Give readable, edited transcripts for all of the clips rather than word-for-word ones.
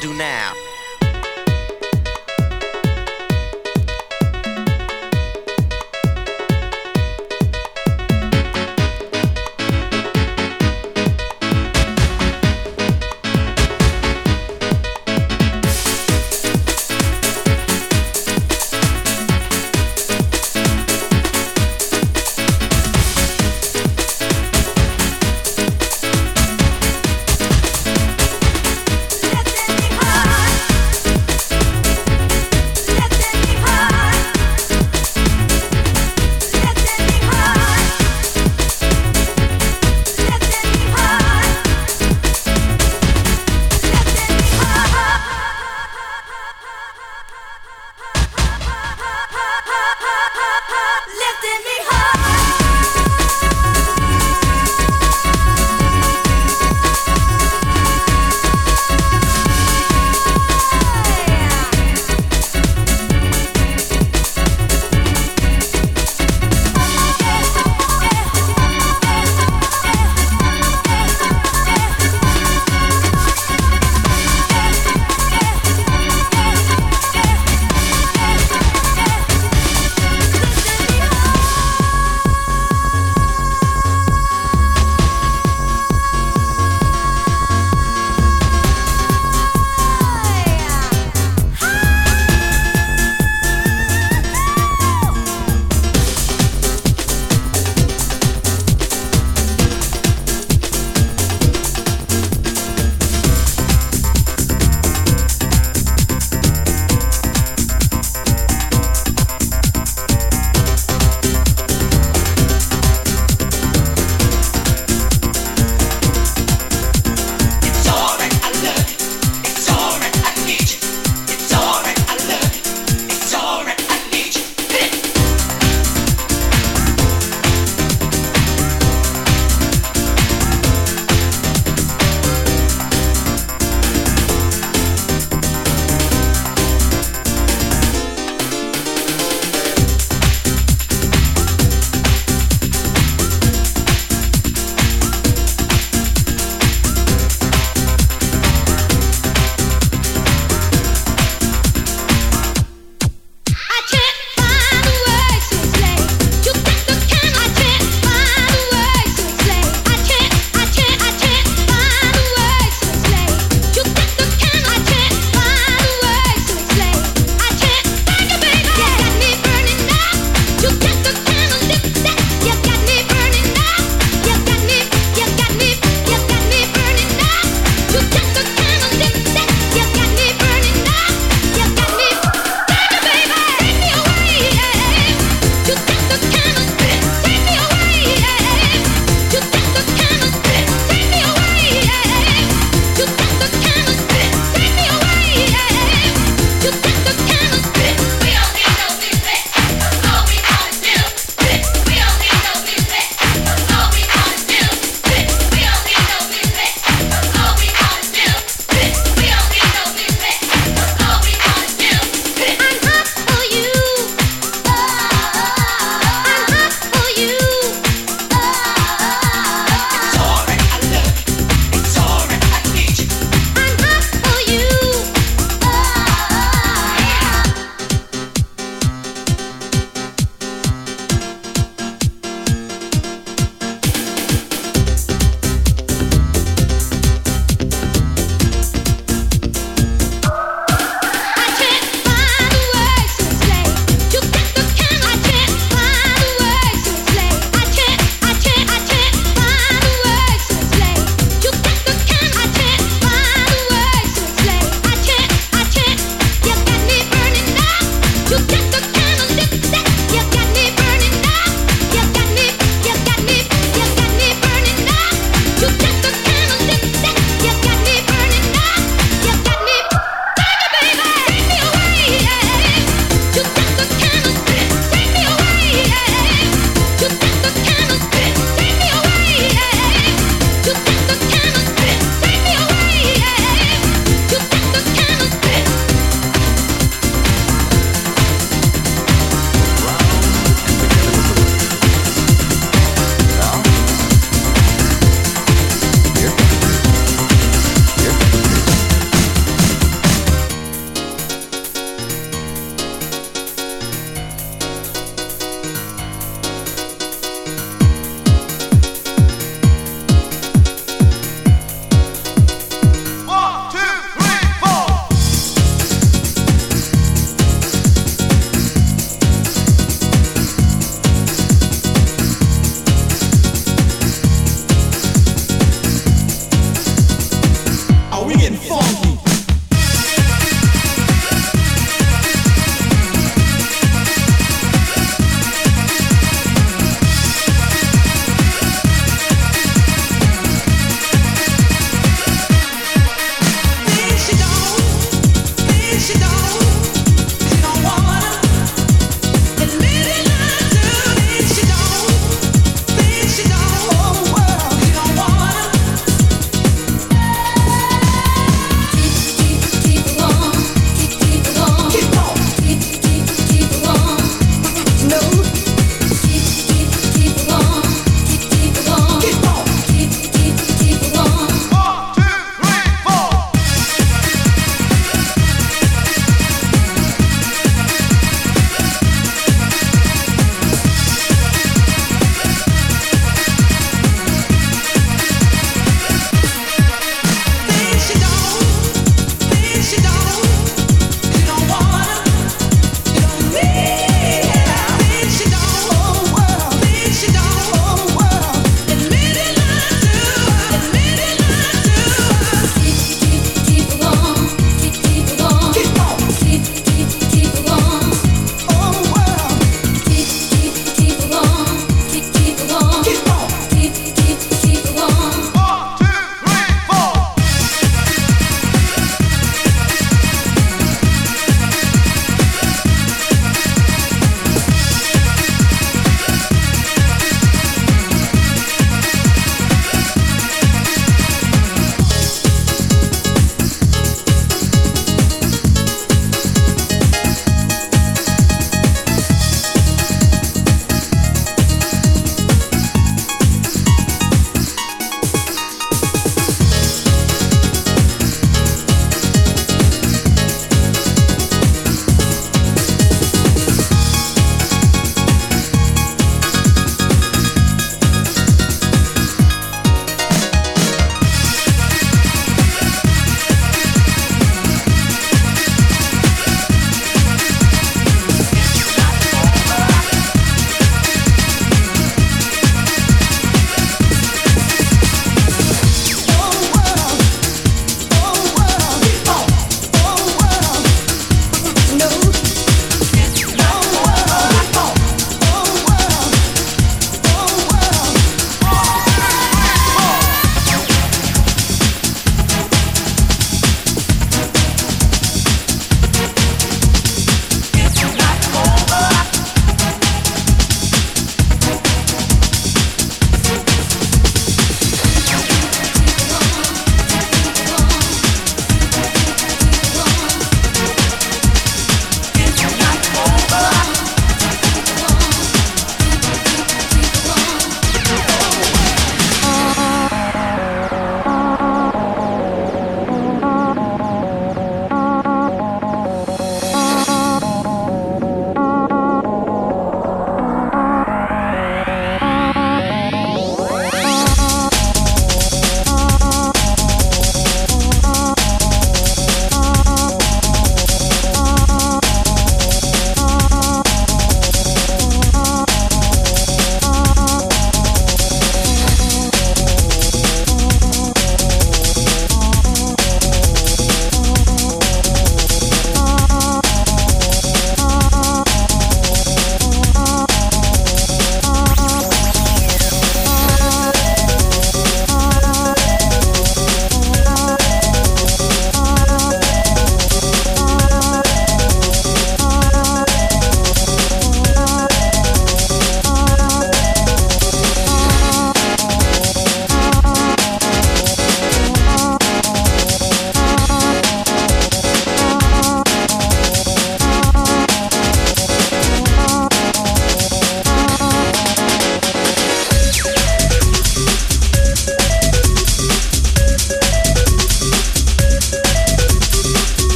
gonna do now?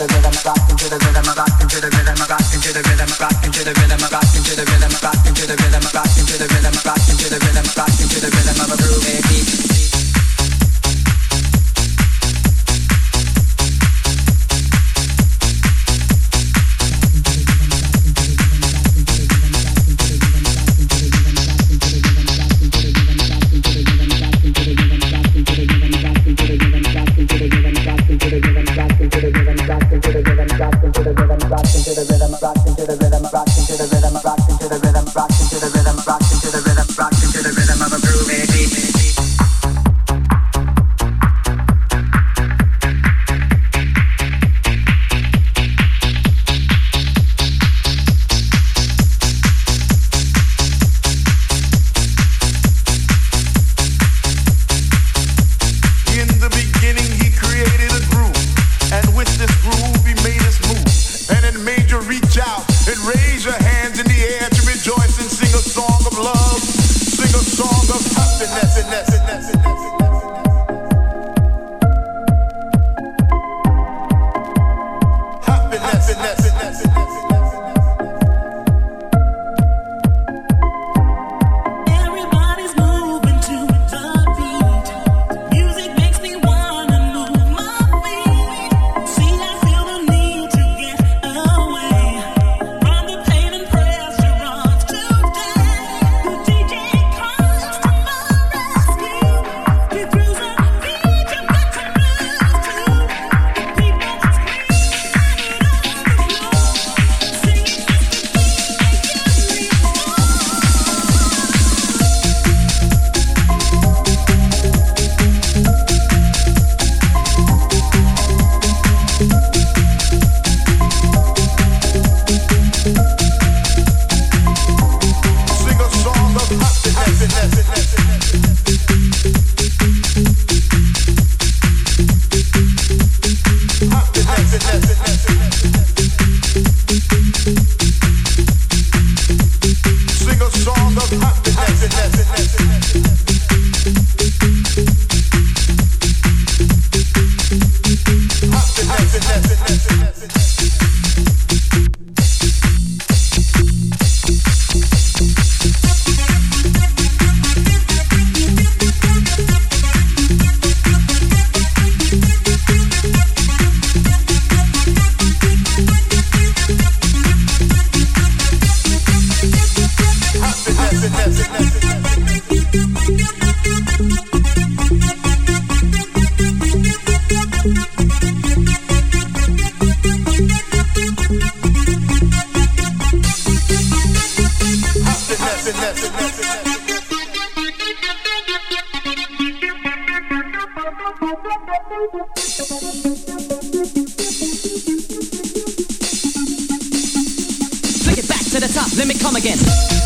Bring it back to the top, let me come again.